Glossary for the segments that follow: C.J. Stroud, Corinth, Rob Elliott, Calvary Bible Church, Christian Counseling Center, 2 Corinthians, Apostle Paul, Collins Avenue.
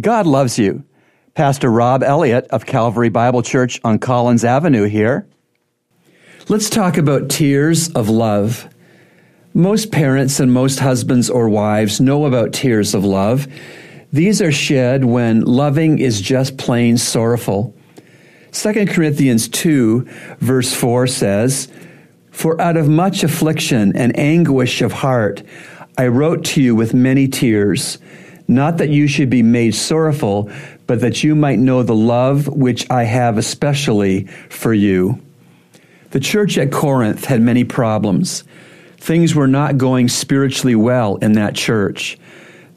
God loves you. Pastor Rob Elliott of Calvary Bible Church on Collins Avenue here. Let's talk about tears of love. Most parents and most husbands or wives know about tears of love. These are shed when loving is just plain sorrowful. 2 Corinthians 2, verse 4 says, "For out of much affliction and anguish of heart, I wrote to you with many tears, not that you should be made sorrowful, but that you might know the love which I have especially for you." The church at Corinth had many problems. Things were not going spiritually well in that church.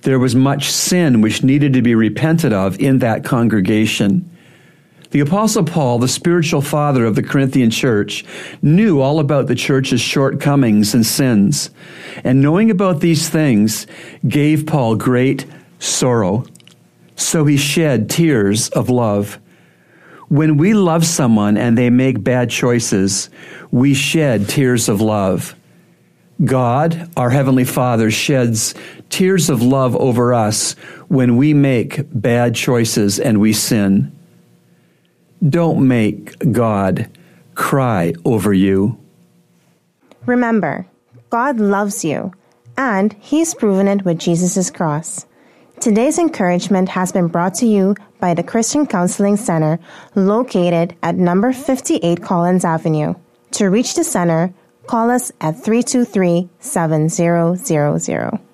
There was much sin which needed to be repented of in that congregation. The Apostle Paul, the spiritual father of the Corinthian church, knew all about the church's shortcomings and sins. And knowing about these things gave Paul great sorrow. So he shed tears of love. When we love someone and they make bad choices, we shed tears of love. God, our Heavenly Father, sheds tears of love over us when we make bad choices and we sin. Don't make God cry over you. Remember, God loves you, and He's proven it with Jesus' cross. Today's encouragement has been brought to you by the Christian Counseling Center, located at number 58 Collins Avenue. To reach the center, call us at 323-7000.